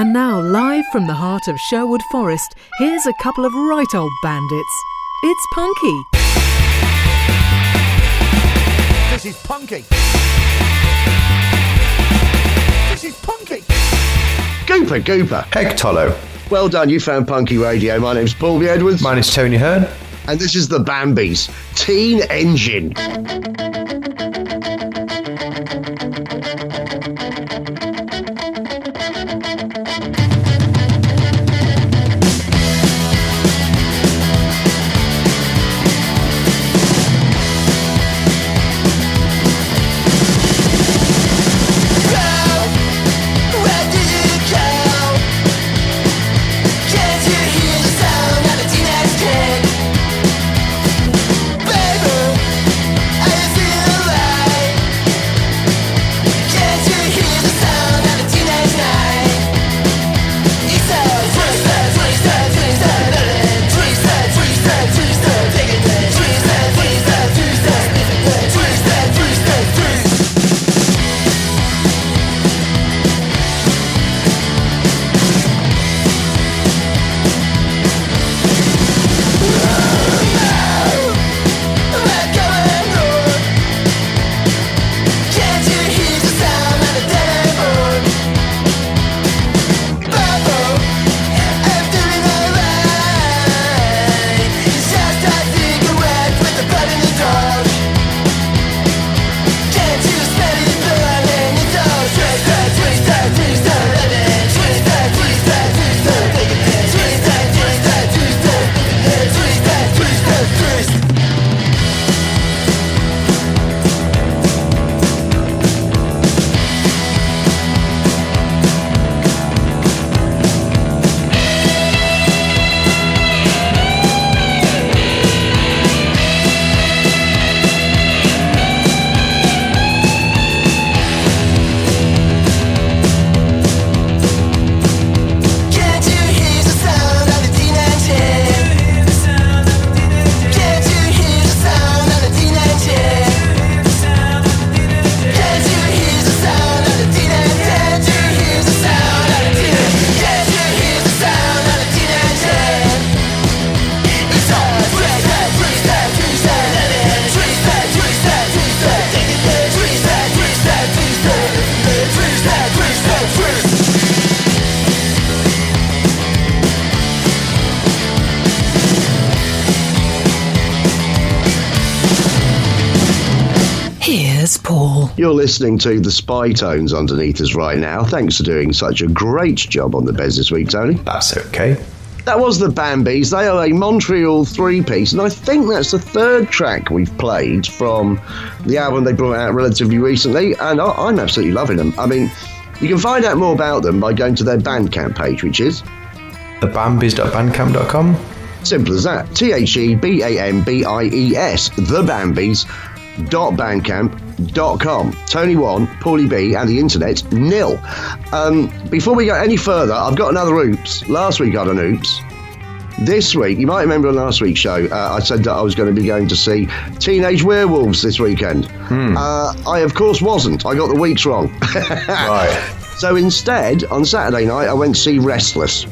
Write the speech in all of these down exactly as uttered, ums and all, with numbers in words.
And now, live from the heart of Sherwood Forest, here's a couple of right old bandits. It's Punky. This is Punky. This is Punky. Gooper, Gooper. Hectolo. Well done, you found Punky Radio. My name's Paul B. Edwards. Mine is Tony Hearn. And this is The Bambies, Teen Engine. You're listening to the Spy Tones underneath us right now. Thanks for doing such a great job on the Bez this week, Tony. That's okay. That was the Bambies. They are a Montreal three-piece, and I think that's the third track we've played from the album they brought out relatively recently, and I- I'm absolutely loving them. I mean, you can find out more about them by going to their Bandcamp page, which is the bambies dot bandcamp dot com. Simple as that. T H E B A M B I E S, The Bambies. dot bandcamp dot com. Tony one, Paulie B, and the internet nil. Um, before we go any further, I've got another oops. Last week I had an oops. This week, you might remember on last week's show, uh, I said that I was going to be going to see Teenage Werewolves this weekend. Hmm. Uh, I, of course, wasn't. I got the weeks wrong. Right. So instead, on Saturday night, I went to see Restless.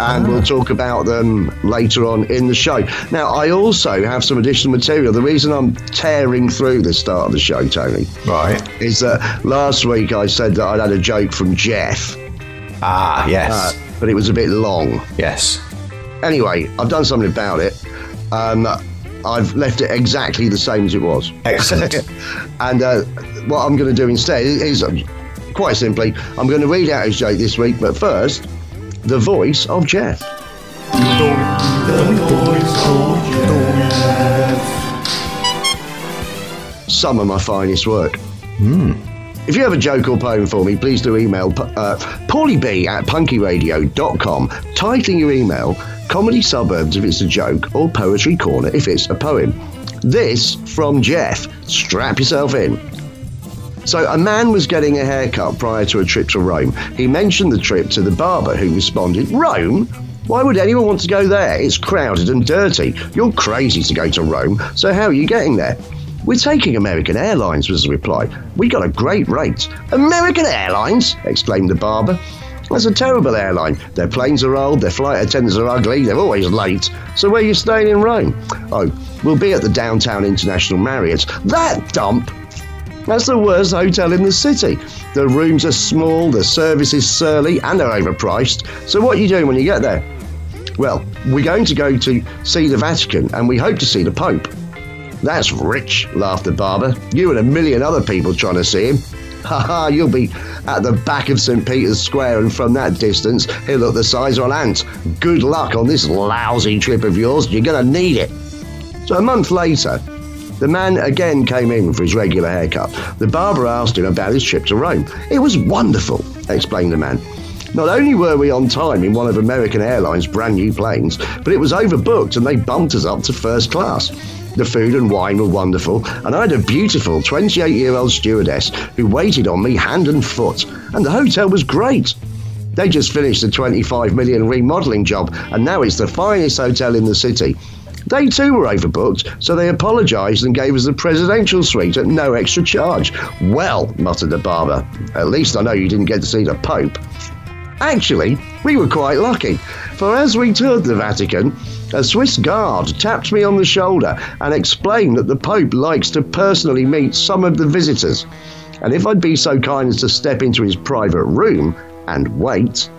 And ah. we'll talk about them later on in the show. Now, I also have some additional material. The reason I'm tearing through the start of the show, Tony, right, is that last week I said that I'd had a joke from Jeff. Ah, yes. Uh, but it was a bit long. Yes. Anyway, I've done something about it. Um, I've left it exactly the same as it was. Excellent. And uh, what I'm going to do instead is, uh, quite simply, I'm going to read out his joke this week, but first... the voice of Jeff. The voice of Jeff. Some of my finest work. Mm. If you have a joke or poem for me, please do email uh, paulieb at punky radio dot com, titling your email Comedy Suburbs if it's a joke, or Poetry Corner if it's a poem. This from Jeff. Strap yourself in. So a man was getting a haircut prior to a trip to Rome. He mentioned the trip to the barber, who responded, "Rome? Why would anyone want to go there? It's crowded and dirty. You're crazy to go to Rome, so how are you getting there?" "We're taking American Airlines," was the reply. "We got a great rate." "American Airlines?" exclaimed the barber. That's a terrible airline. Their planes are old, their flight attendants are ugly, they're always late. So where are you staying in Rome? Oh, we'll be at the Downtown International Marriott. That dump! That's the worst hotel in the city. The rooms are small, the service is surly, and they're overpriced. So what are you doing when you get there? Well, we're going to go to see the Vatican, and we hope to see the Pope. That's rich, laughed the barber. You and a million other people trying to see him. Ha ha, you'll be at the back of Saint Peter's Square, and from that distance, he'll look the size of an ant. Good luck on this lousy trip of yours. You're going to need it. So a month later, the man again came in for his regular haircut. The barber asked him about his trip to Rome. It was wonderful, explained the man. Not only were we on time in one of American Airlines' brand new planes, but it was overbooked and they bumped us up to first class. The food and wine were wonderful, and I had a beautiful twenty-eight-year-old stewardess who waited on me hand and foot, and the hotel was great. They just finished a twenty-five million remodeling job, and now it's the finest hotel in the city. They too were overbooked, so they apologised and gave us the presidential suite at no extra charge. Well, muttered the barber, at least I know you didn't get to see the Pope. Actually, we were quite lucky, for as we toured the Vatican, a Swiss guard tapped me on the shoulder and explained that the Pope likes to personally meet some of the visitors, and if I'd be so kind as to step into his private room and wait,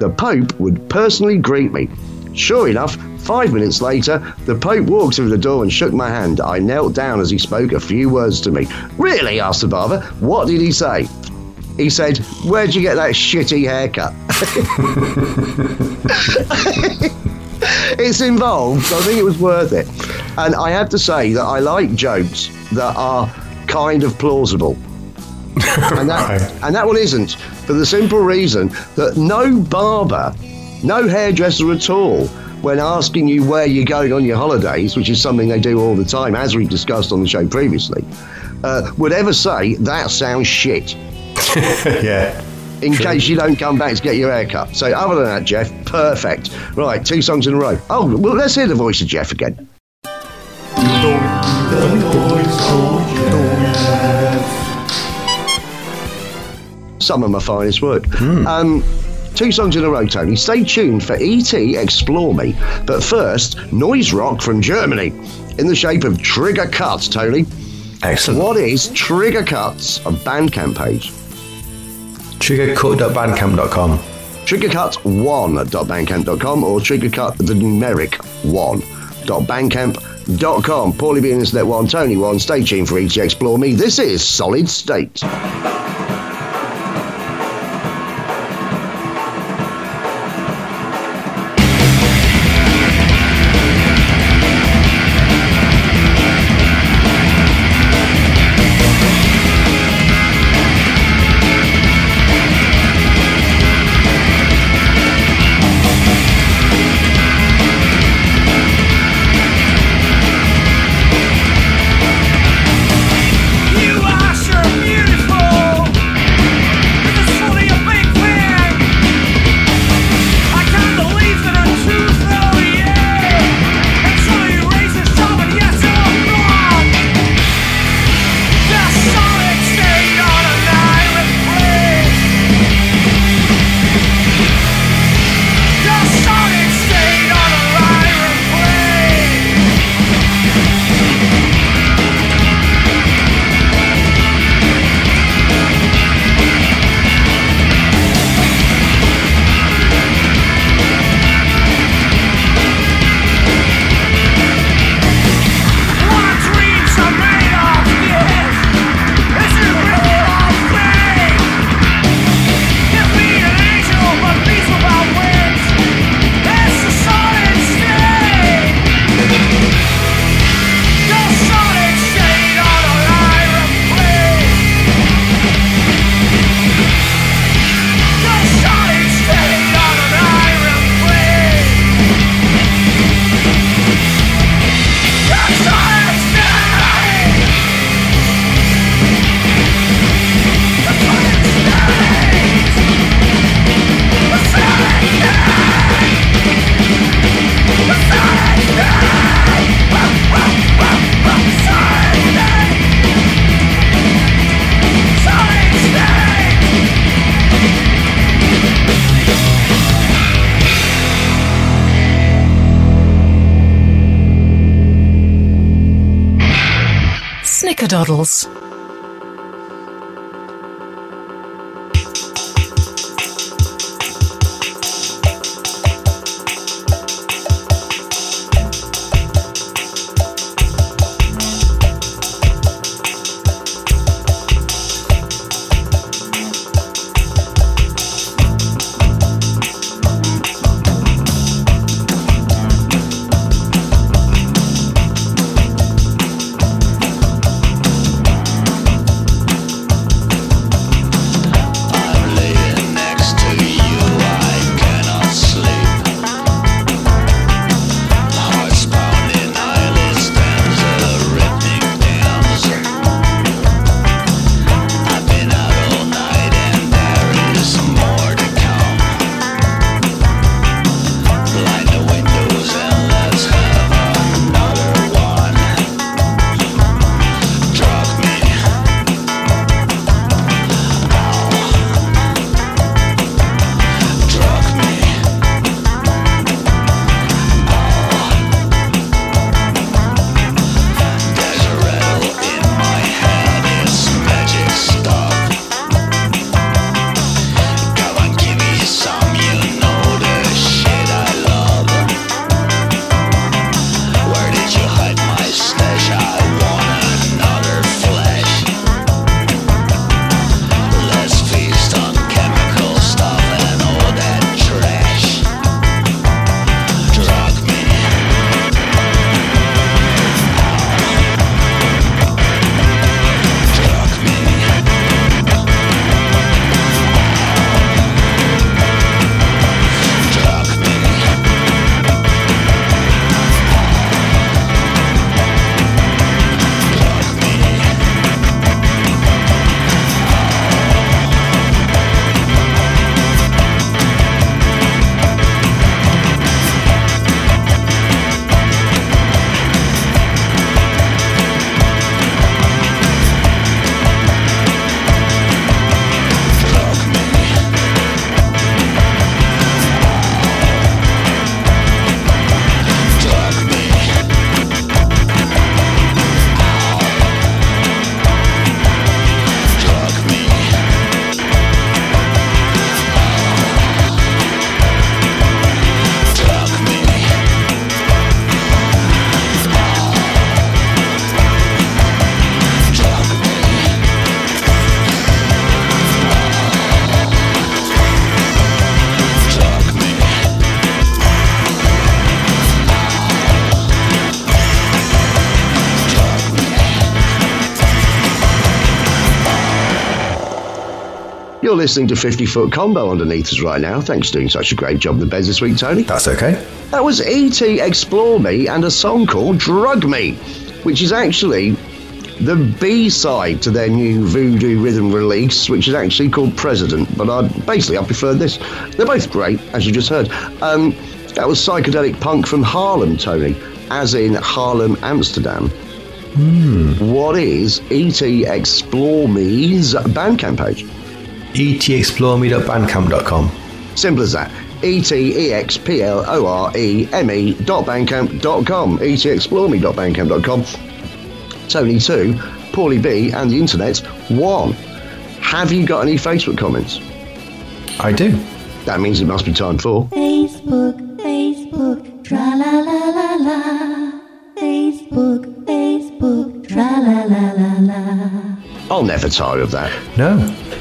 the Pope would personally greet me. Sure enough, five minutes later, the Pope walked through the door and shook my hand. I knelt down as he spoke a few words to me. Really? Asked the barber. What did he say? He said, where'd you get that shitty haircut? It's involved, so I think it was worth it. And I have to say that I like jokes that are kind of plausible. And that, and that one isn't, for the simple reason that no barber, no hairdresser at all, when asking you where you're going on your holidays, which is something they do all the time, as we discussed on the show previously, uh, would ever say, that sounds shit. Yeah. In true. Case you don't come back to get your hair cut. So other than that, Jeff, perfect. Right, two songs in a row. Oh, well, let's hear the voice of Jeff again. Some of my finest work. Mm. Um, two songs in a row, Tony. Stay tuned for E T Explore Me. But first, noise rock from Germany in the shape of Trigger Cuts, Tony. Excellent. What is Trigger Cuts, a Bandcamp page? trigger cut dot bandcamp dot com trigger cut one dot bandcamp dot com or triggercut the numeric one dot bandcamp dot com. Paulie B in this net one, Tony one. Stay tuned for E T Explore Me. This is Solid State. You are so beautiful. Snickerdoddles. You're listening to fifty foot Combo underneath us right now. Thanks for doing such a great job in the beds this week, Tony. That's okay. That was E T Explore Me and a song called Drug Me, which is actually the B-side to their new Voodoo Rhythm release, which is actually called President. But I basically, I prefer this. They're both great, as you just heard. Um, that was psychedelic punk from Harlem, Tony, as in Harlem, Amsterdam. Mm. What is E T Explore Me's Bandcamp page? e t explore me dot bandcamp dot com. Simple as that. e t e x p l o r e m e dot bandcamp dot com. e t explore me dot bandcamp dot com. Tony two, Paulie B and the internet one. Have you got any Facebook comments? I do. That means it must be time for Facebook, Facebook, tra la la la la. Facebook, Facebook, tra la la la la. I'll never tire of that. No.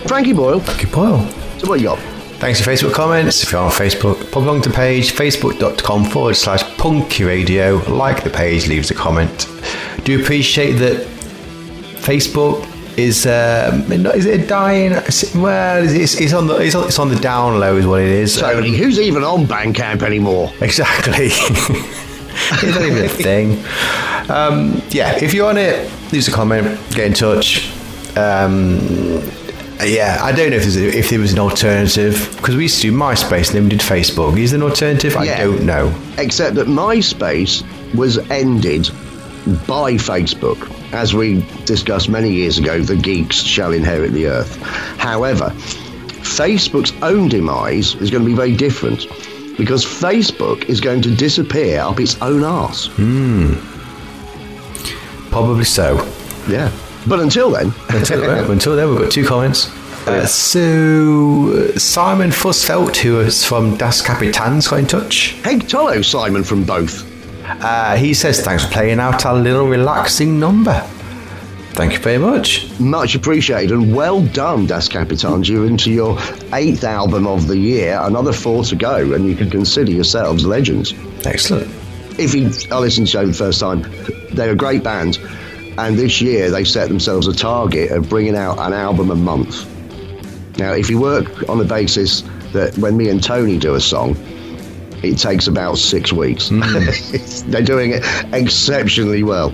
Frankie Boyle. Frankie Boyle. So what you got? Thanks for Facebook comments. If you're on Facebook, pop along to the page, facebook.com forward slash punky radio. Like the page, leaves a comment. Do appreciate that Facebook is, um, is it dying? Well, it's, it's, on the, it's, on, it's on the down low is what it is. Tony, who's even on Bandcamp anymore? Exactly. It's not even a thing. Um, yeah, if you're on it, leave a comment, get in touch. Um, yeah, I don't know if, if there was an alternative, because we used to do MySpace and then we did Facebook. Is there an alternative? Yeah, I don't know. Except that MySpace was ended by Facebook. As we discussed many years ago, the geeks shall inherit the earth. However, Facebook's own demise is going to be very different, because Facebook is going to disappear up its own arse. Hmm. Probably so. Yeah. But until then. Until then, until then we've got two comments. Uh, so, Simon Fussfelt, who is from Das Kapitans, got in touch. Hey, hello, Simon from both. Uh, he says, thanks for playing out our little relaxing number. Thank you very much. Much appreciated, and well done, Das Kapitans. You're into your eighth album of the year, another four to go, and you can consider yourselves legends. Excellent. If you I listened to the show the first time, they're a great band, and this year they set themselves a target of bringing out an album a month. Now, if you work on the basis that when me and Tony do a song, it takes about six weeks. Mm. They're doing it exceptionally well.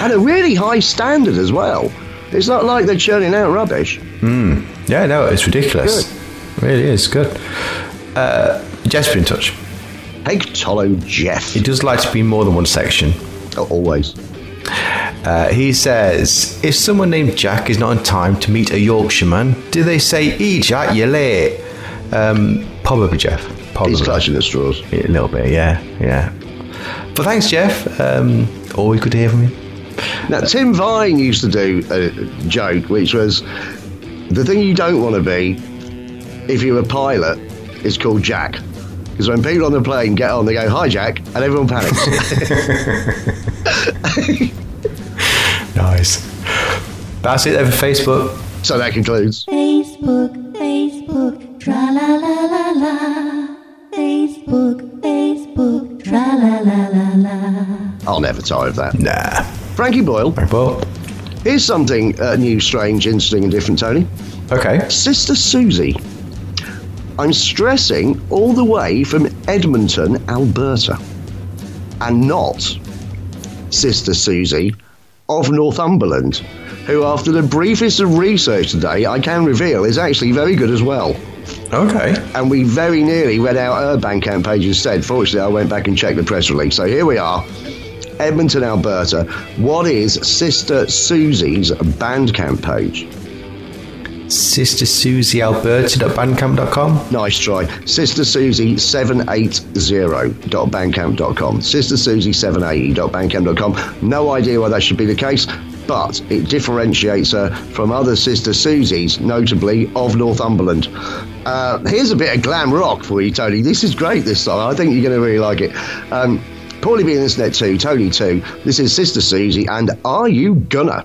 At a really high standard as well. It's not like they're churning out rubbish. Mm. Yeah, no, it's ridiculous. Good. It really is, good. Uh, Jeff's been in touch. Hey, Tolo Jeff. He does like to be more than one section. Oh, always. Uh, he says, if someone named Jack is not in time to meet a Yorkshireman, do they say, "E Jack, you're late"? Um, probably, Jeff. Probably. He's clutching at straws. A little bit, yeah, yeah. But thanks, Jeff. Um, always good to hear from you. Now, Tim Vine used to do a joke, which was, the thing you don't want to be, if you're a pilot, is called Jack. Because when people on the plane get on, they go, "Hi, Jack," and everyone panics. Nice. That's it over Facebook. So that concludes. Facebook, Facebook, tra la la la la. Facebook, Facebook, tra la la la la. I'll never tire of that. Nah. Frankie Boyle. Frankie Boyle. Here's something uh, new, strange, interesting, and different, Tony. Okay. Sister Susie. I'm stressing all the way from Edmonton, Alberta. And not Sister Susie of Northumberland, who after the briefest of research today, I can reveal is actually very good as well. Okay. And we very nearly read out her Bandcamp page instead. Fortunately, I went back and checked the press release. So here we are, Edmonton, Alberta. What is Sister Susie's Bandcamp page? Sister Susie Alberta dot bandcamp dot com. Nice try. Sister Susie seven eighty dot bandcamp dot com. Sister Susie seven eighty dot bandcamp dot com. No idea why that should be the case, but it differentiates her from other Sister Susies, notably of Northumberland. Uh, here's a bit of glam rock for you, Tony. This is great, this song. I think you're going to really like it. Um, Paulie B and Internet two, Tony two. This is Sister Susie and Are You Gonna?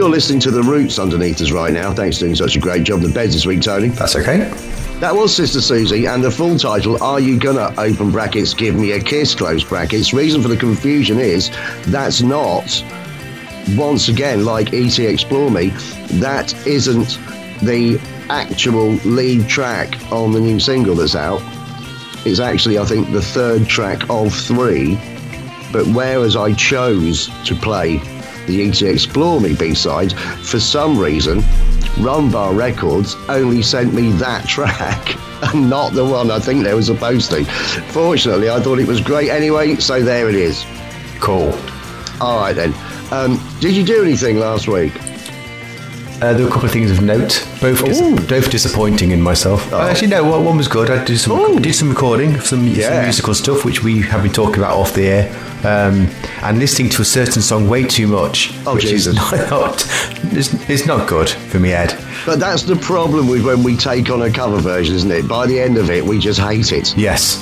You're listening to The Roots underneath us right now. Thanks for doing such a great job. The beds this week, Tony. That's okay. That was Sister Susie, and the full title, Are You Gonna, open brackets, Give Me a Kiss, close brackets. Reason for the confusion is that's not, once again, like E T. Explore Me, that isn't the actual lead track on the new single that's out. It's actually, I think, the third track of three, but whereas I chose to play the E T. Explore Me B-side, for some reason, Rumbar Records only sent me that track and not the one I think they were supposed to. Fortunately, I thought it was great anyway, so there it is. Cool. All right then. Um, did you do anything last week? Uh, there were a couple of things of note, both dis- both disappointing in myself. Oh. Actually, no, one was good. I did some Ooh. did some recording, some, yeah. some musical stuff, which we have been talking about off the air, um, and listening to a certain song way too much, oh, which Jesus. is not, not it's, it's not good for me, Ed. But that's the problem with when we take on a cover version, isn't it? By the end of it, we just hate it. Yes.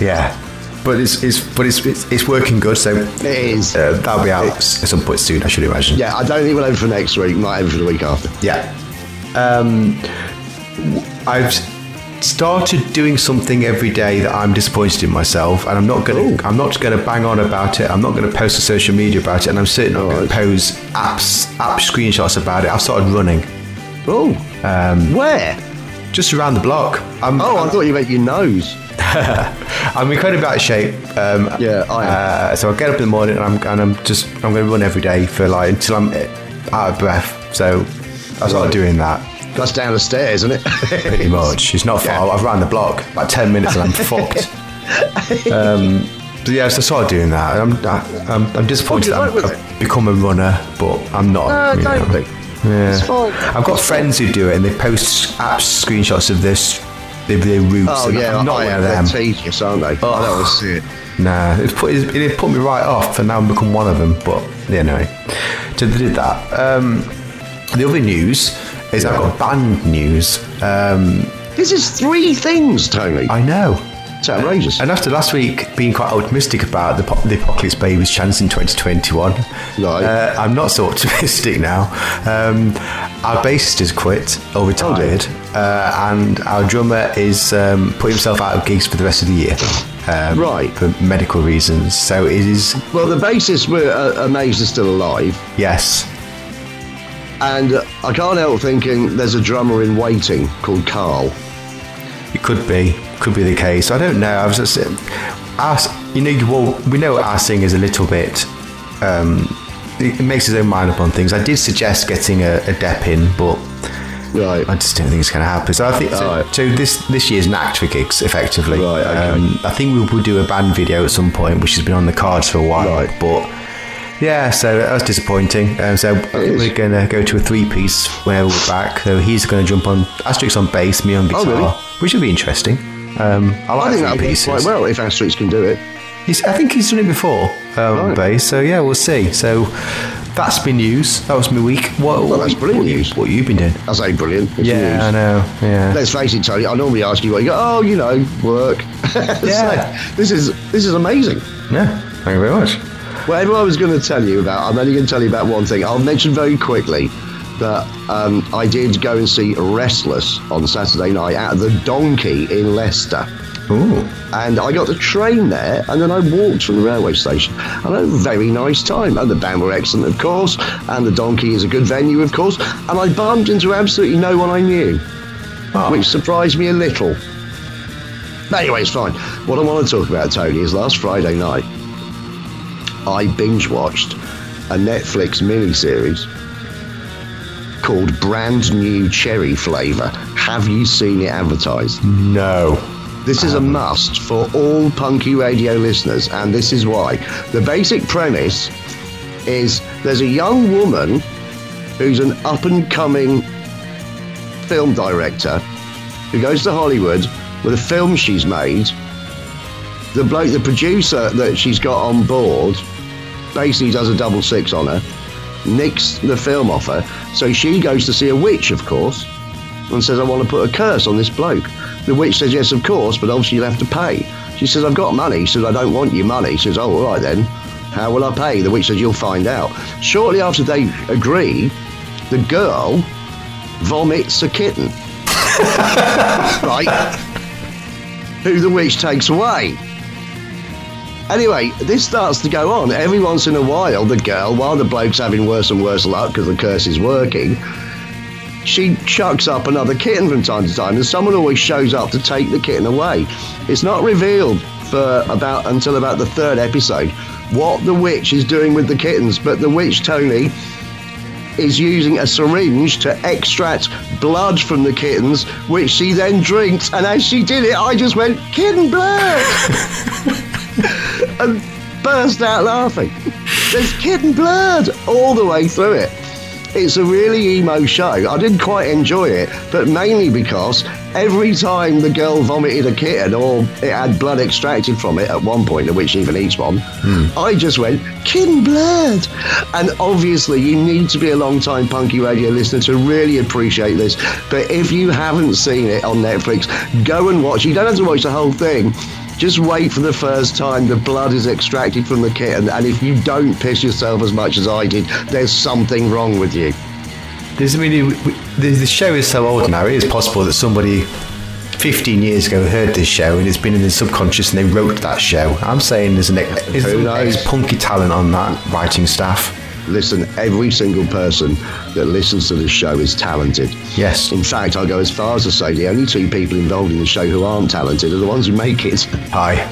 Yeah. But it's it's but it's it's, it's working good, so it is. Uh, that'll be out it's, at some point soon, I should imagine. Yeah, I don't think we'll aim for next week. Might aim for the week after. Yeah. Um, I've started doing something every day that I'm disappointed in myself, and I'm not gonna Ooh. I'm not gonna bang on about it. I'm not gonna post to social media about it, and I'm certainly not All gonna right. pose apps app screenshots about it. I've started running. Oh. Um, where? Just around the block. I'm, oh, I'm, I thought you meant your nose. I'm in quite a bad shape. Um, yeah, I am. Uh, so I get up in the morning and I'm and I'm just I'm going to run every day for like until I'm out of breath. So I started right. doing that. That's down the stairs, isn't it? Pretty much. It's not far. Yeah. I've ran the block about ten minutes and I'm fucked. Um, but yeah, so I started doing that. I'm I, I'm, I'm disappointed that I'm, I've become a runner, but I'm not. No, don't be. Yeah. It's fine. I've got it's friends fine. who do it and they post apps screenshots of this. They, they roots. Oh yeah, I'm not I, one of them. They're tedious, aren't they? Oh, I don't want to see it. Nah, it put, it put me right off, and now I've become one of them. But yeah, anyway, so they did that. Um, the other news is yeah. I've got band news. Um, this is three things, Tony. I know. It's outrageous. And after last week being quite optimistic about the, the Apocalypse Baby's chance in twenty twenty-one, right. uh, I'm not so optimistic now. Um, our bassist has quit or retired, oh, uh, and our drummer is um, putting himself out of gigs for the rest of the year. Um, right. For medical reasons. So it is. Well, the bassist, we're uh, amazed, is still alive. Yes. And uh, I can't help thinking there's a drummer in waiting called Carl. It could be. Could be the case. I don't know. I was just, our, you know, well, we know our singers a little bit. Um, it makes his own mind up on things. I did suggest getting a, a dep in, but right. I just don't think it's going to happen. So I think so, right. so. This this year's an act for gigs, effectively. Right, okay. um, I think we will do a band video at some point, which has been on the cards for a while. Right. But yeah, so that was disappointing. Um, so it we're going to go to a three-piece where we're back. So he's going to jump on Asterix on bass, me on guitar, oh, really? which will be interesting. Um, I, like I think that'll pieces. work quite well if Asterix can do it. He's, I think he's done it before um, on right. bass, so yeah, we'll see. So that's been news. That was my week. What, well, what, that's brilliant what, news. What you've been doing? That's ain't brilliant. It's yeah, news. I know. Yeah. Let's face it, Tony. I normally ask you what you go. Oh, you know, work. Yeah. So, this is this is amazing. Yeah. Thank you very much. Whatever I was going to tell you about, I'm only going to tell you about one thing. I'll mention very quickly that um, I did go and see Restless on Saturday night at the Donkey in Leicester. Ooh. And I got the train there and then I walked from the railway station. I had a very nice time, and the band were excellent, of course, and the Donkey is a good venue, of course, and I bumped into absolutely no one I knew, oh. which surprised me a little. But anyway, it's fine. What I want to talk about, Tony, is last Friday night I binge-watched a Netflix miniseries called Brand New Cherry Flavour. Have you seen it advertised? No. This is a must for all Punky Radio listeners, and this is why. The basic premise is there's a young woman who's an up-and-coming film director who goes to Hollywood with a film she's made. The bloke, the producer that she's got on board, basically does a double six on her, nicks the film off her, so she goes to see a witch, of course, and says, I want to put a curse on this bloke. The witch says, yes, of course, but obviously you'll have to pay. She says, I've got money. She says, I don't want your money. She says, oh, all right then. How will I pay? The witch says, you'll find out. Shortly after they agree, the girl vomits a kitten. Right? Who the witch takes away. Anyway, this starts to go on. Every once in a while, the girl, while the bloke's having worse and worse luck because the curse is working, she chucks up another kitten from time to time, and someone always shows up to take the kitten away. It's not revealed for about until about the third episode what the witch is doing with the kittens, but the witch, Tony, is using a syringe to extract blood from the kittens, which she then drinks, and as she did it, I just went, kitten blood! And burst out laughing. There's kitten blood all the way through it. It's a really emo show. I didn't quite enjoy it, but mainly because every time the girl vomited a kitten or it had blood extracted from it at one point, at which she even eats one, mm. I just went, kitten blood! And obviously you need to be a long-time Punky Radio listener to really appreciate this, but if you haven't seen it on Netflix, go and watch. You don't have to watch the whole thing. Just wait for the first time the blood is extracted from the kitten, and if you don't piss yourself as much as I did, there's something wrong with you. There's, I mean, the show is so old now, it is possible that somebody fifteen years ago heard this show and it's been in their subconscious and they wrote that show. I'm saying there's an ex-punky talent on that writing staff. Listen, every single person that listens to this show is talented. Yes. In fact, I'll go as far as to say the only two people involved in the show who aren't talented are the ones who make it. Hi.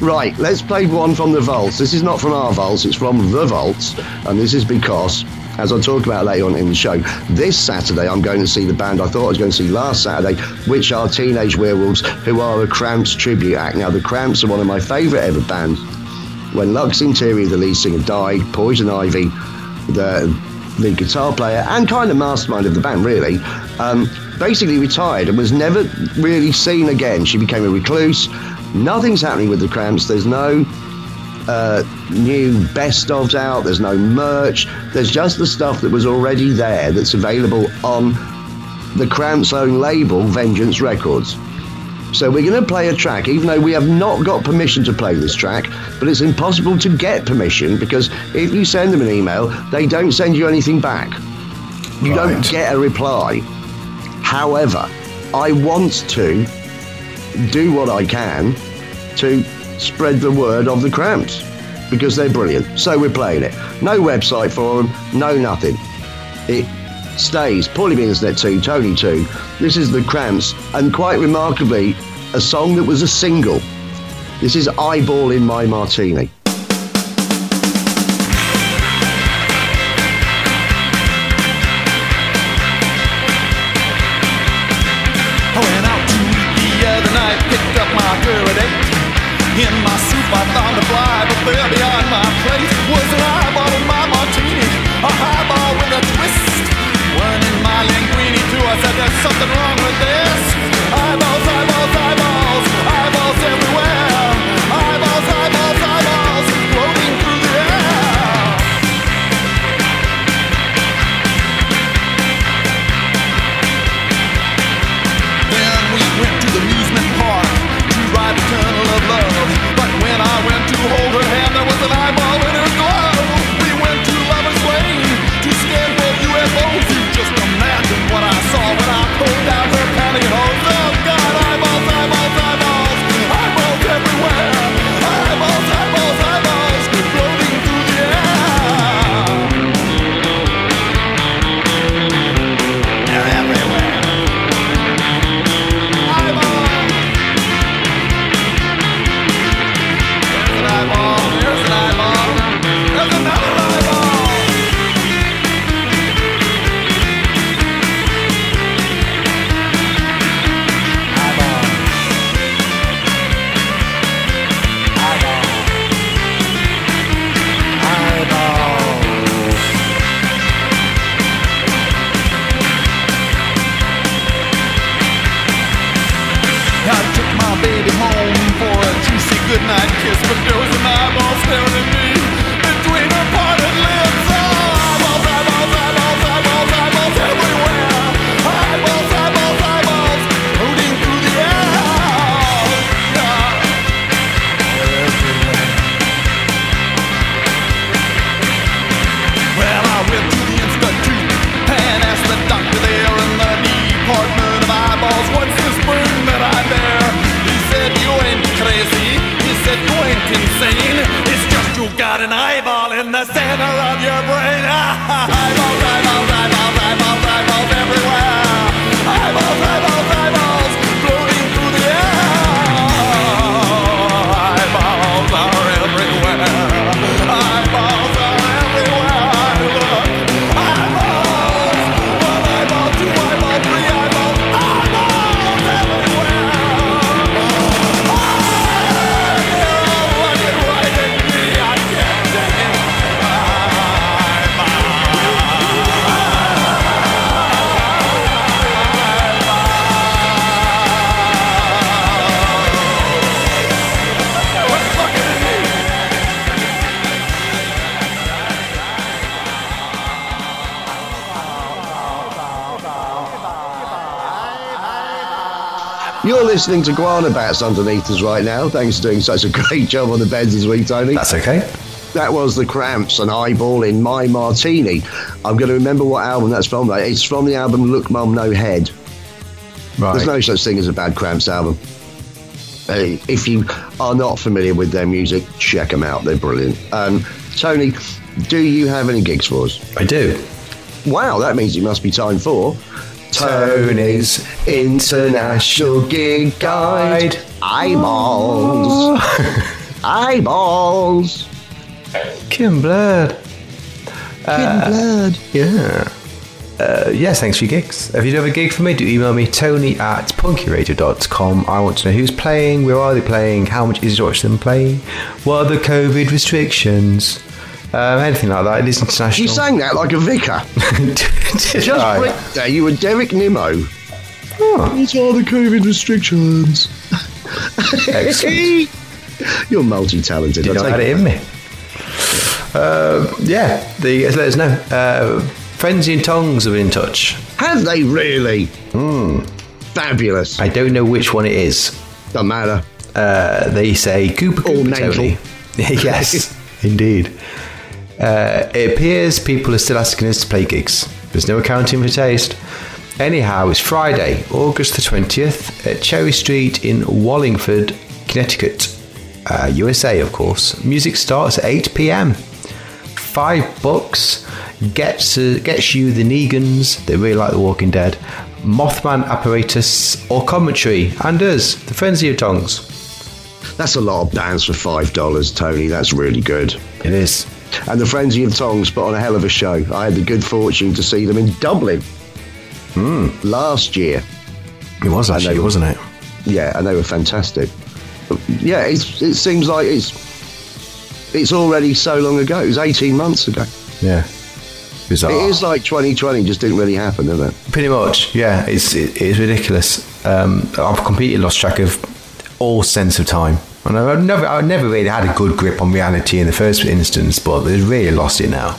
Right, let's play one from the vaults. This is not from our vaults, it's from the vaults. And this is because, as I'll talk about later on in the show, this Saturday I'm going to see the band I thought I was going to see last Saturday, which are Teenage Werewolves, who are a Cramps tribute act. Now, the Cramps are one of my favourite ever bands. When Lux Interior, the lead singer, died, Poison Ivy, the lead guitar player and kind of mastermind of the band, really, um, basically retired and was never really seen again. She became a recluse. Nothing's happening with the Cramps. There's no uh, new best ofs out. There's no merch. There's just the stuff that was already there that's available on the Cramps' own label, Vengeance Records. So we're going to play a track, even though we have not got permission to play this track, but it's impossible to get permission because if you send them an email, they don't send you anything back. You right. don't get a reply. However, I want to do what I can to spread the word of the Cramps because they're brilliant. So we're playing it. No website for them, no nothing. It stays. Paulie B. Internet two, Tony two. This is the Cramps, and quite remarkably, a song that was a single. This is Eyeball in My Martini. I went out to eat the other night, picked up my girl at eight. In my soup I found a fly, but there beyond my plate was an eyeball in my martini, a highball with a twist. Burning my linguine too, I said there's something wrong with this. Eyeballs, eyeballs, eyeballs, eyeballs everywhere. Eyeballs, eyeballs, eyeballs, You're listening to Guana Bats underneath us right now. Thanks for doing such a great job on the bends this week, Tony. That's okay. That was The Cramps and Eyeball in My Martini. I'm going to remember what album that's from. Though. It's from the album Look Mum No Head. Right. There's no such thing as a bad Cramps album. Hey, if you are not familiar with their music, check them out. They're brilliant. Um, Tony, do you have any gigs for us? I do. Wow, that means it must be time for... Tony's International Gig Guide. Eyeballs. Eyeballs. Kim Blood. Kim uh, Blood. Yeah. Uh, yes, thanks for your gigs. If you do have a gig for me, do email me, Tony at punky radio dot com. I want to know who's playing, where are they playing, how much is George them playing, what are the COVID restrictions, um, anything like that. It is international. You sang that like a vicar. Just right there, you were Derek Nimmo. Oh. These are the COVID restrictions. Excellent. You're multi-talented. Did not have it in me. Uh, yeah, the, let us know. Uh, Frenzy and Tongs have been in touch. Have they really? Mm. Fabulous. I don't know which one it is. Doesn't matter. Uh, they say Cooper Cooper Tony. Yes, indeed. Uh, it appears people are still asking us to play gigs. There's no accounting for taste. Anyhow, it's Friday, August the twentieth at Cherry Street in Wallingford, Connecticut, uh, U S A, of course. Music starts at eight p.m. Five bucks. Gets, uh, gets you the Negans, they really like The Walking Dead, Mothman Apparatus, or commentary, and us, the Frenzy of Tongs. That's a lot of bands for five dollars, Tony. That's really good. It is. And the Frenzy of Tongs put on a hell of a show. I had the good fortune to see them in Dublin mm. last year. It was actually, were, wasn't it? Yeah, and they were fantastic. Yeah, it's, it seems like it's it's already so long ago. It was eighteen months ago. Yeah. Bizarre. It is like twenty twenty just didn't really happen, did it? Pretty much, yeah. It's it, it's ridiculous. Um, I've completely lost track of all sense of time, and I've never I never really had a good grip on reality in the first instance, but they've really lost it now.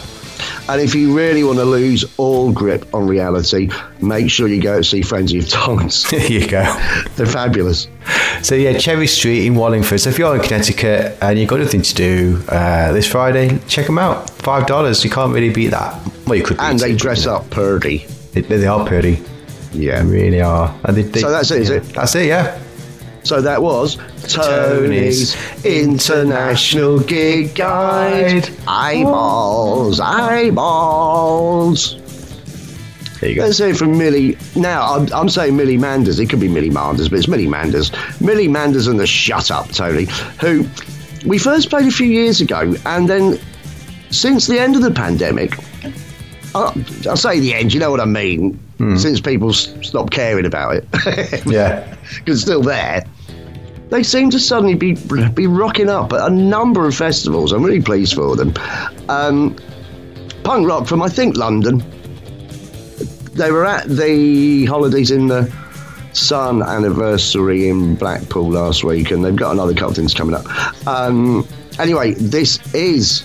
And if you really want to lose all grip on reality, make sure you go and see Frenzy of Tongs. There you go. They're fabulous. So yeah, Cherry Street in Wallingford. So if you're in Connecticut and you've got nothing to do uh, this Friday, check them out. five dollars, you can't really beat that. Well, you could beat And they it, dress up purdy. They, they are purdy. Yeah. They really are. And they, they, so that's it, is yeah. it? That's it, yeah. So that was Tony's International Gig Guide. Eyeballs, eyeballs. There you go. Let's hear from Millie. Now, I'm, I'm saying Millie Manders. It could be Millie Manders, but it's Millie Manders. Millie Manders and the Shut Up, Tony, who we first played a few years ago. And then since the end of the pandemic, I'll, I'll say the end, you know what I mean? Mm. Since people stopped caring about it. Yeah. Because it's still there. They seem to suddenly be be rocking up at a number of festivals. I'm really pleased for them. Um, punk rock from, I think, London. They were at the Holidays in the Sun anniversary in Blackpool last week, and they've got another couple of things coming up. Um, anyway, this is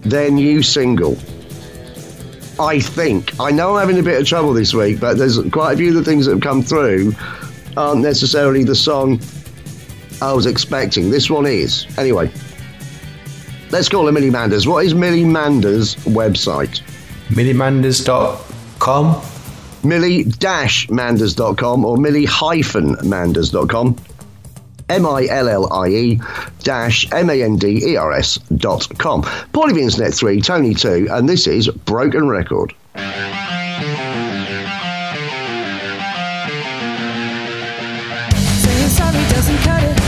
their new single. I think. I know I'm having a bit of trouble this week, but there's quite a few of the things that have come through aren't necessarily the song I was expecting. This one is. Anyway, let's call her Millie Manders. What is Millie Manders' website? millie manders dot com millie dash manders dot com or millie dash manders dot com M I L L I E dash M A N D E R S dot com. Paulie Vince Net three, Tony two, and this is Broken Record. Saying sorry doesn't cut it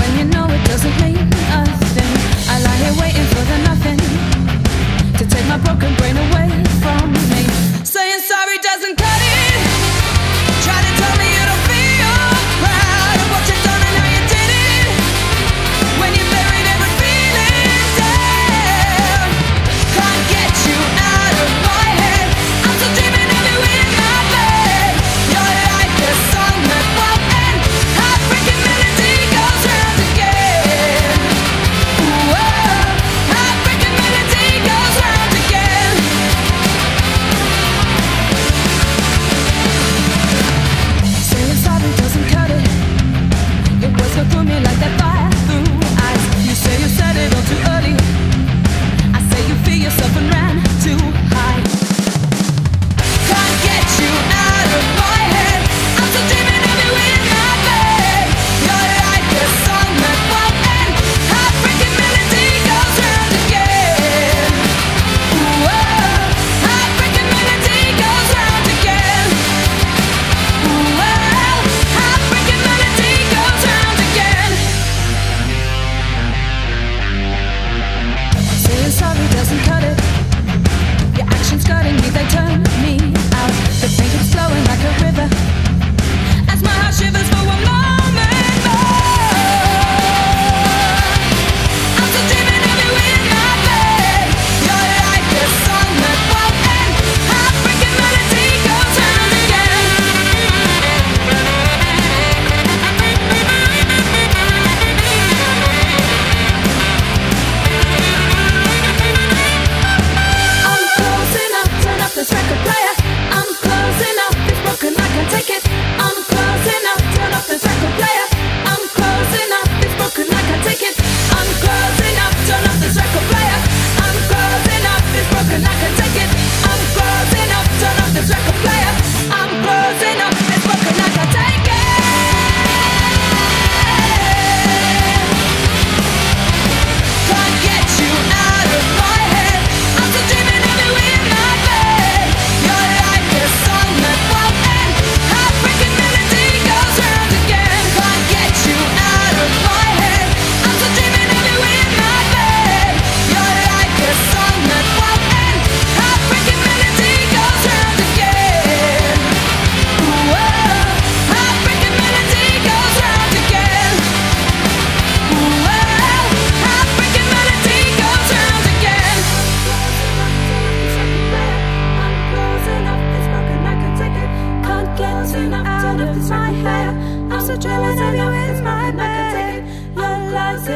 when you know it doesn't mean a thing. I lie here waiting for the nothing to take my broken brain away from me. Saying sorry doesn't cut it. Try to tell me you don't feel proud of what you've done and how you did it when you buried every feeling down. Can't get you out of my head. I'm so deep and heavy within my bed. You're like the song that won't end. Heartbreaking melody goes round again. Whoa, heartbreaking melody goes round again.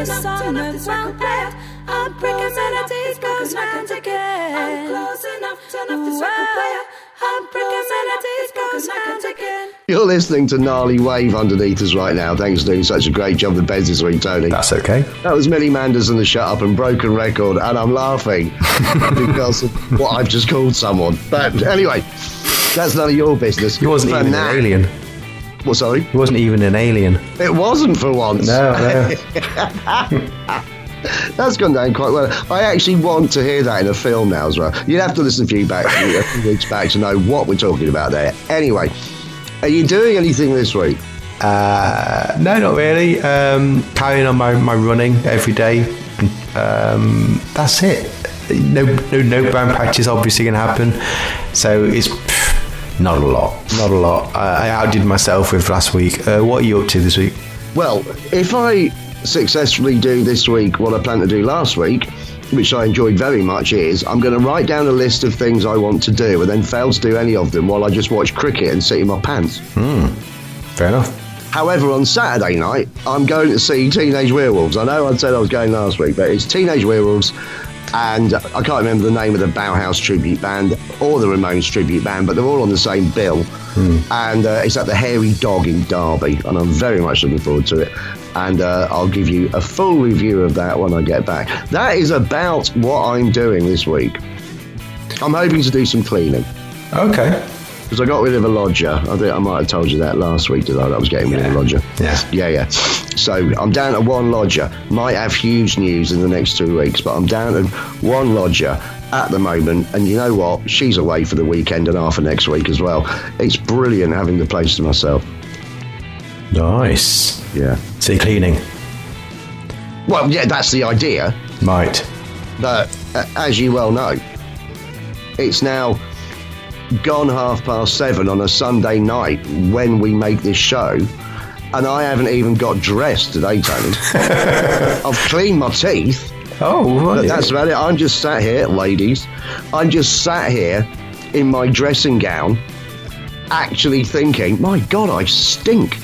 this on the sound pad. I'm breaking sanity's goes round again. I'm close enough to enough the record player. I'm breaking sanity's goes round again. You're listening to Gnarly Wave underneath us right now. Thanks for doing such a great job with beds this week, Tony. That's okay. That was Millie Manders and the Shut Up and Broken Record, and I'm laughing because of what I've just called someone. But anyway, that's none of your business. He wasn't even an alien. Well, sorry? He wasn't even an alien. It wasn't for once. No, no. That's gone down quite well. I actually want to hear that in a film now as well. You'd have to listen a few, back, a few weeks back to know what we're talking about there. Anyway, are you doing anything this week? Uh, no, not really. Um, carrying on my, my running every day. Um, that's it. No, no, no brown patches obviously going to happen. So it's... Not a lot, not a lot. I outdid myself with last week. Uh, what are you up to this week? Well, if I successfully do this week what I planned to do last week, which I enjoyed very much, is I'm going to write down a list of things I want to do and then fail to do any of them while I just watch cricket and sit in my pants. Mm, fair enough. However, on Saturday night, I'm going to see Teenage Werewolves. I know I said I was going last week, but it's Teenage Werewolves. And I can't remember the name of the Bauhaus tribute band or the Ramones tribute band, but they're all on the same bill. Mm. And uh, it's at the Hairy Dog in Derby, and I'm very much looking forward to it. And uh, I'll give you a full review of that when I get back. That is about what I'm doing this week. I'm hoping to do some cleaning. Okay. Because I got rid of a lodger. I think I might have told you that last week, did I? That I was getting rid yeah. of a lodger. Yeah. Yeah, yeah. So I'm down to one lodger. Might have huge news in the next two weeks, but I'm down to one lodger at the moment. And you know what? She's away for the weekend and half of next week as well. It's brilliant having the place to myself. Nice. Yeah. So you're cleaning? Well, yeah, that's the idea. Might. But uh, as you well know, it's now gone half past seven on a Sunday night when we make this show. And I haven't even got dressed today, Tony. I've cleaned my teeth. Oh, right. But that's about it. I'm just sat here, ladies. I'm just sat here in my dressing gown, actually thinking, my God, I stink.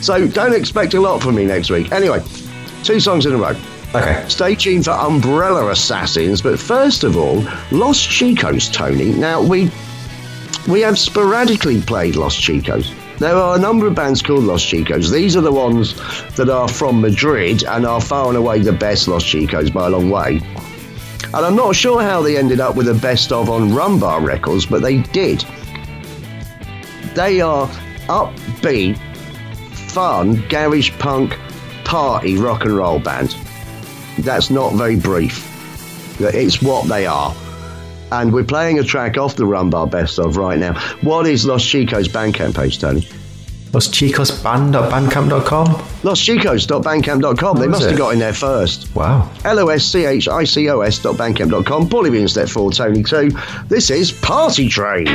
So don't expect a lot from me next week. Anyway, two songs in a row. Okay. Stay tuned for Umbrella Assassins. But first of all, Los Chicos, Tony. Now, we we have sporadically played Los Chicos. There are a number of bands called Los Chicos. These are the ones that are from Madrid and are far and away the best Los Chicos by a long way. And I'm not sure how they ended up with a best of on Rumbar Records, but they did. They are upbeat, fun, garish punk, party rock and roll band. That's not very brief. It's what they are. And we're playing a track off the Rumbar Best Of right now. What is Los Chicos' Bandcamp page, Tony? Los Chicos band dot bandcamp dot com? Los Chicos dot bandcamp dot com. They must it? have got in there first. Wow. L O S C H I C O S dot bandcamp dot com. Paulie being step four, Tony two. This is Party Train.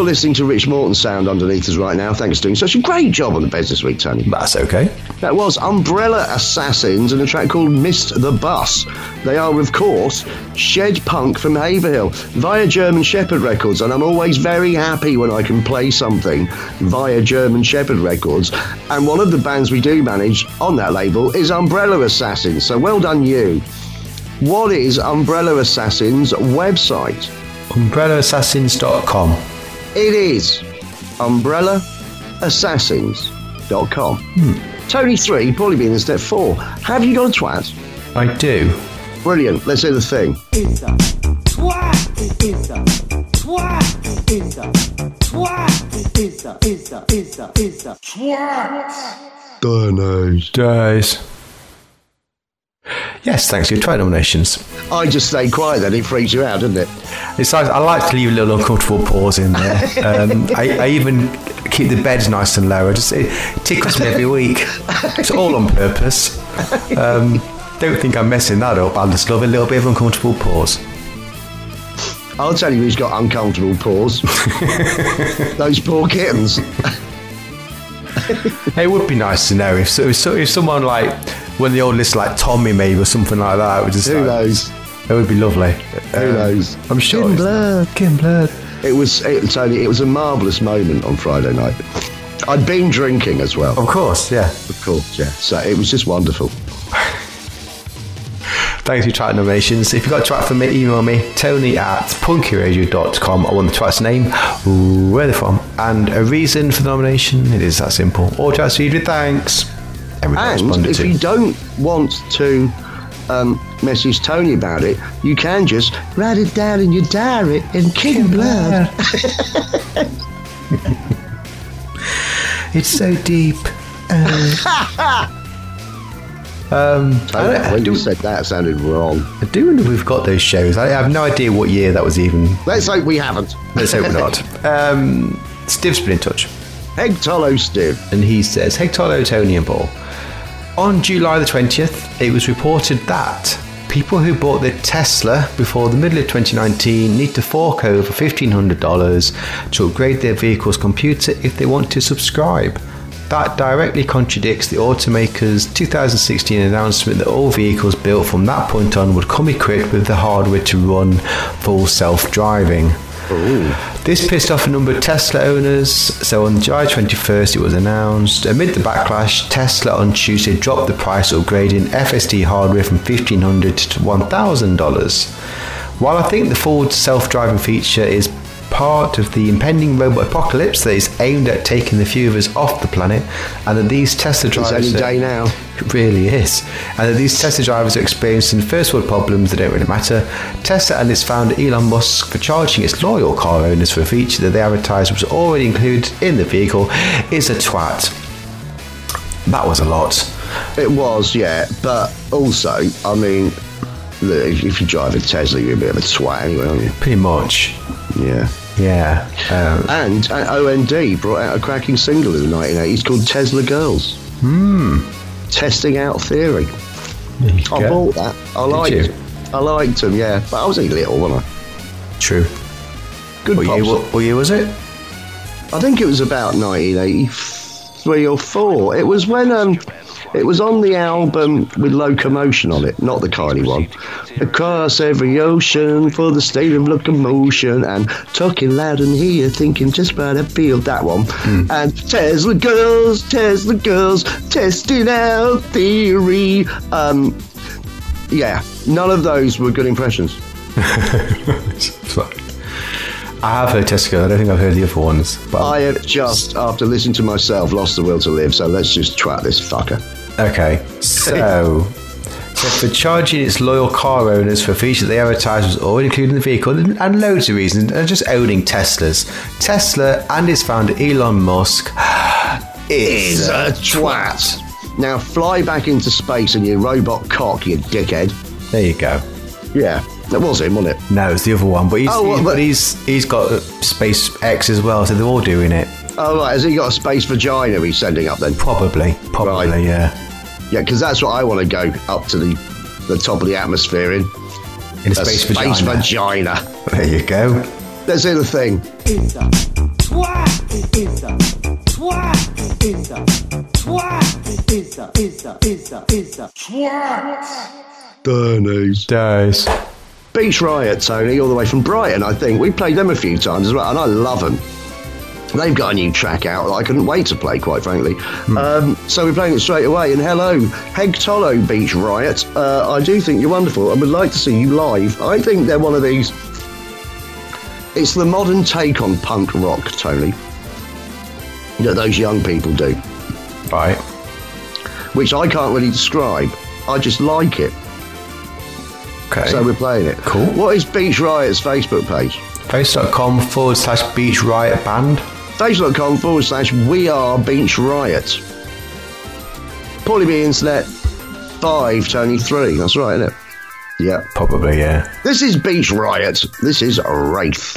you're listening to Rich Morton sound underneath us right now. Thanks for doing such a great job on the beds this week, Tony. That's okay. That was Umbrella Assassins and a track called Missed the Bus. They are, of course, Shed Punk from Haverhill via German Shepherd Records, and I'm always very happy when I can play something via German Shepherd Records, and one of the bands we do manage on that label is Umbrella Assassins, so well done you. What is Umbrella Assassins' website? umbrella assassins dot com. It is umbrella assassins dot com. Hmm. Tony three, Paulie being in step four. Have you got a twat? I do. Brilliant. Let's hear the thing. It's a twat. It's a twat. It's a twat. It's a it's a it's a it's a twat. Donate. Days. Yes, thanks for your twat nominations. I just stayed quiet then, it freaks you out, doesn't it? It's like, I like to leave a little uncomfortable pause in there. Um, I, I even keep the beds nice and low. I just, it tickles me every week. It's all on purpose. Um, don't think I'm messing that up. I just love a little bit of uncomfortable pause. I'll tell you who's got uncomfortable pause. Those poor kittens. It would be nice to know if, so, if, so, if someone like when the old list like Tommy maybe or something like that would just who like, knows it would be lovely who um, knows I'm sure Kim Blurd Kim Blurd it was it, Tony it was a marvellous moment on Friday night. I'd been drinking as well, of course. Yeah, of course. Yeah, so it was just wonderful. Thanks for your twat nominations. If you've got a twat for me, email me Tony at punky radio dot com. I want the twat's name, where they're from, and a reason for the nomination. It is that simple. All twats for you with thanks. Everyone and if to. you don't want to um, message Tony about it, you can just write it down in your diary in King Blood. It's so deep. Uh... Um, I I when do, you said that, it sounded wrong. I do wonder if we've got those shows. I have no idea what year that was even. Let's hope we haven't. Let's hope not. Um, Stiv's been in touch. Heg Tolo Stiv. And he says, Heg Tolo, Tony and Paul. On July the twentieth, it was reported that people who bought their Tesla before the middle of twenty nineteen need to fork over fifteen hundred dollars to upgrade their vehicle's computer if they want to subscribe. That directly contradicts the automaker's two thousand sixteen announcement that all vehicles built from that point on would come equipped with the hardware to run full self-driving. Ooh. This pissed off a number of Tesla owners, so on July twenty-first it was announced. Amid the backlash, Tesla on Tuesday dropped the price, upgrading F S D hardware from fifteen hundred dollars to one thousand dollars. While I think the full self-driving feature is part of the impending robot apocalypse that is aimed at taking the few of us off the planet, and that these Tesla drivers it's any day now it really is and that these Tesla drivers are experiencing first world problems that don't really matter, Tesla and its founder Elon Musk for charging its loyal car owners for a feature that they advertised was already included in the vehicle is a twat. That was a lot. It was, yeah, but also I mean, if you drive a Tesla you're a bit of a twat anyway, aren't you? Pretty much. Yeah. Yeah. Um, and uh, O M D brought out a cracking single in the nineteen eighties called Tesla Girls. Hmm. Testing Out Theory. I bought that. I liked it. I liked them, yeah. But I was a little, wasn't I? True. Good what, year, what, what year was it? I think it was about nineteen eighty-three or four. It was when... um. It was on the album with Locomotion on it, not the Kylie one. Across every ocean for the state of locomotion, and talking loud and here, thinking just about a field, that one. Mm. And Tesla Girls, Tesla Girls, testing out theory. Um, yeah, none of those were good impressions. I have heard Tesco. I don't think I've heard the other ones. But I have just, after listening to myself, lost the will to live, so let's just twat this fucker. Okay, so, so for charging its loyal car owners for a feature they advertised was already included in the vehicle, and loads of reasons, and just owning Teslas. Tesla and its founder Elon Musk is a, a twat. twat. Now fly back into space in your robot cock, you dickhead. There you go. Yeah. That was him, wasn't it? No, it's the other one. But he's, oh, well, he's, but he's, he's got SpaceX as well, so they're all doing it. Oh, right. Has he got a space vagina he's sending up then? Probably. Probably, right. Yeah. Yeah, because that's what I want to go up to the, the top of the atmosphere in. In a, a space, space vagina. vagina. There you go. Let's hear the thing. It's a Bernie's days. Beach Riot, Tony, all the way from Brighton, I think. We played them a few times as well, and I love them. They've got a new track out that I couldn't wait to play, quite frankly. Mm. Um, so we're playing it straight away. And hello, Hegtolo Beach Riot. Uh, I do think you're wonderful. I would like to see you live. I think they're one of these... It's the modern take on punk rock, Tony, that those young people do. Right. Which I can't really describe. I just like it. Okay. So we're playing it. Cool. What is Beach Riot's Facebook page? Face.com forward slash Beach Riot Band. Facebook.com forward slash We Are Beach Riot. Paulie B Internet five, Tony three. That's right, isn't it? Yeah. Probably, yeah. This is Beach Riot. This is Wraith.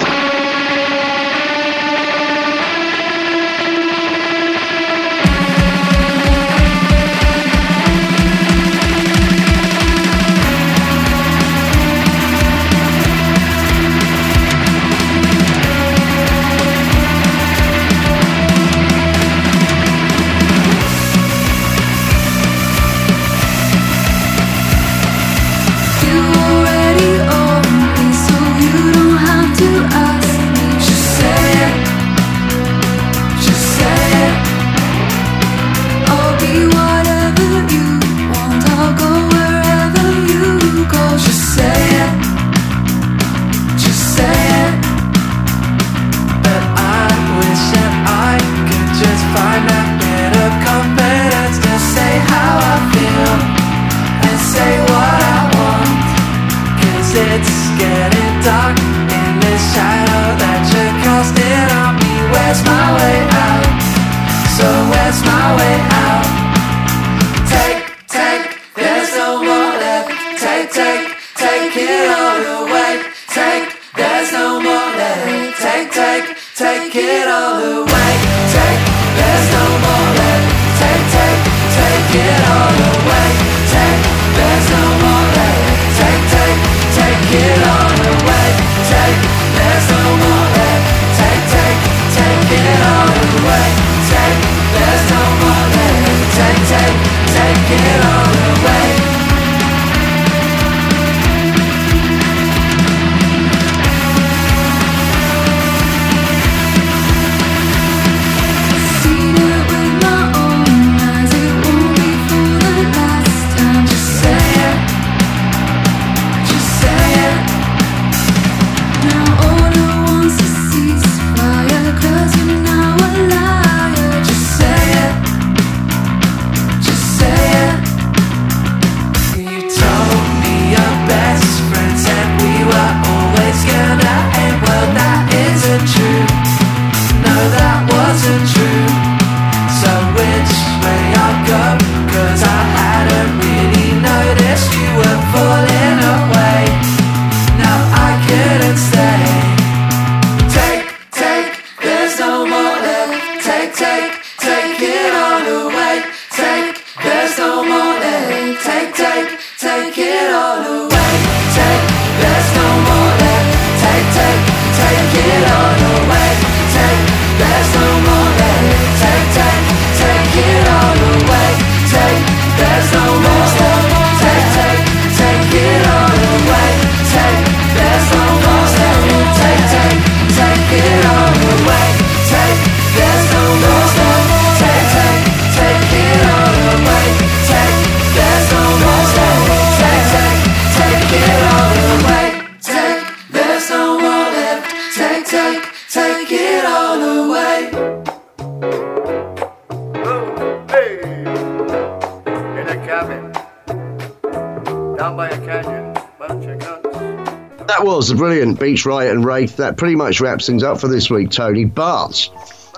Beach Riot and Wraith, that pretty much wraps things up for this week, Tony. But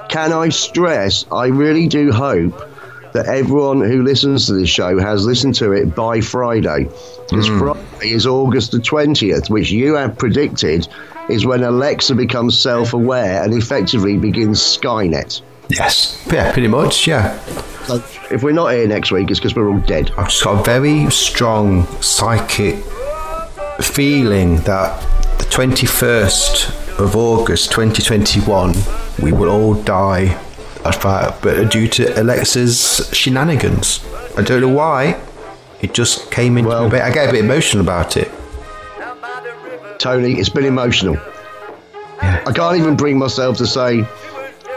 can I stress, I really do hope that everyone who listens to this show has listened to it by Friday. Because mm. Friday is August the twentieth, which you have predicted is when Alexa becomes self-aware and effectively begins Skynet. Yes, yeah, pretty much, yeah. So if we're not here next week, it's because we're all dead. I've just got a very strong psychic feeling that the twenty-first of August twenty twenty-one, we will all die, but due to Alexa's shenanigans. I don't know why. It just came into well, me. I get a bit emotional about it. Tony, it's been emotional. Yeah. I can't even bring myself to say,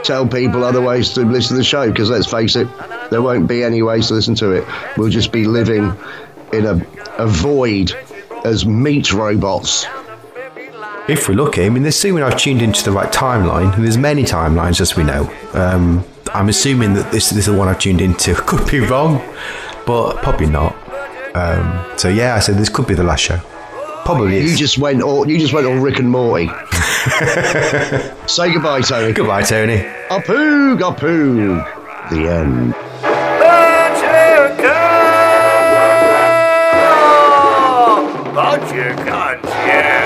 tell people other ways to listen to the show, because let's face it, there won't be any ways to listen to it. We'll just be living in a, a void as meat robots. If we're lucky. I mean, there's soon when I've tuned into the right timeline, and there's many timelines, as we know. Um, I'm assuming that this, this is the one I've tuned into. Could be wrong, but probably not. Um, so yeah, I said this could be the last show. Probably is. You just went all you just went all Rick and Morty. Say goodbye, Tony. Goodbye, Tony. Apoog, apoog. The end. But you can't. But you can't. Yeah.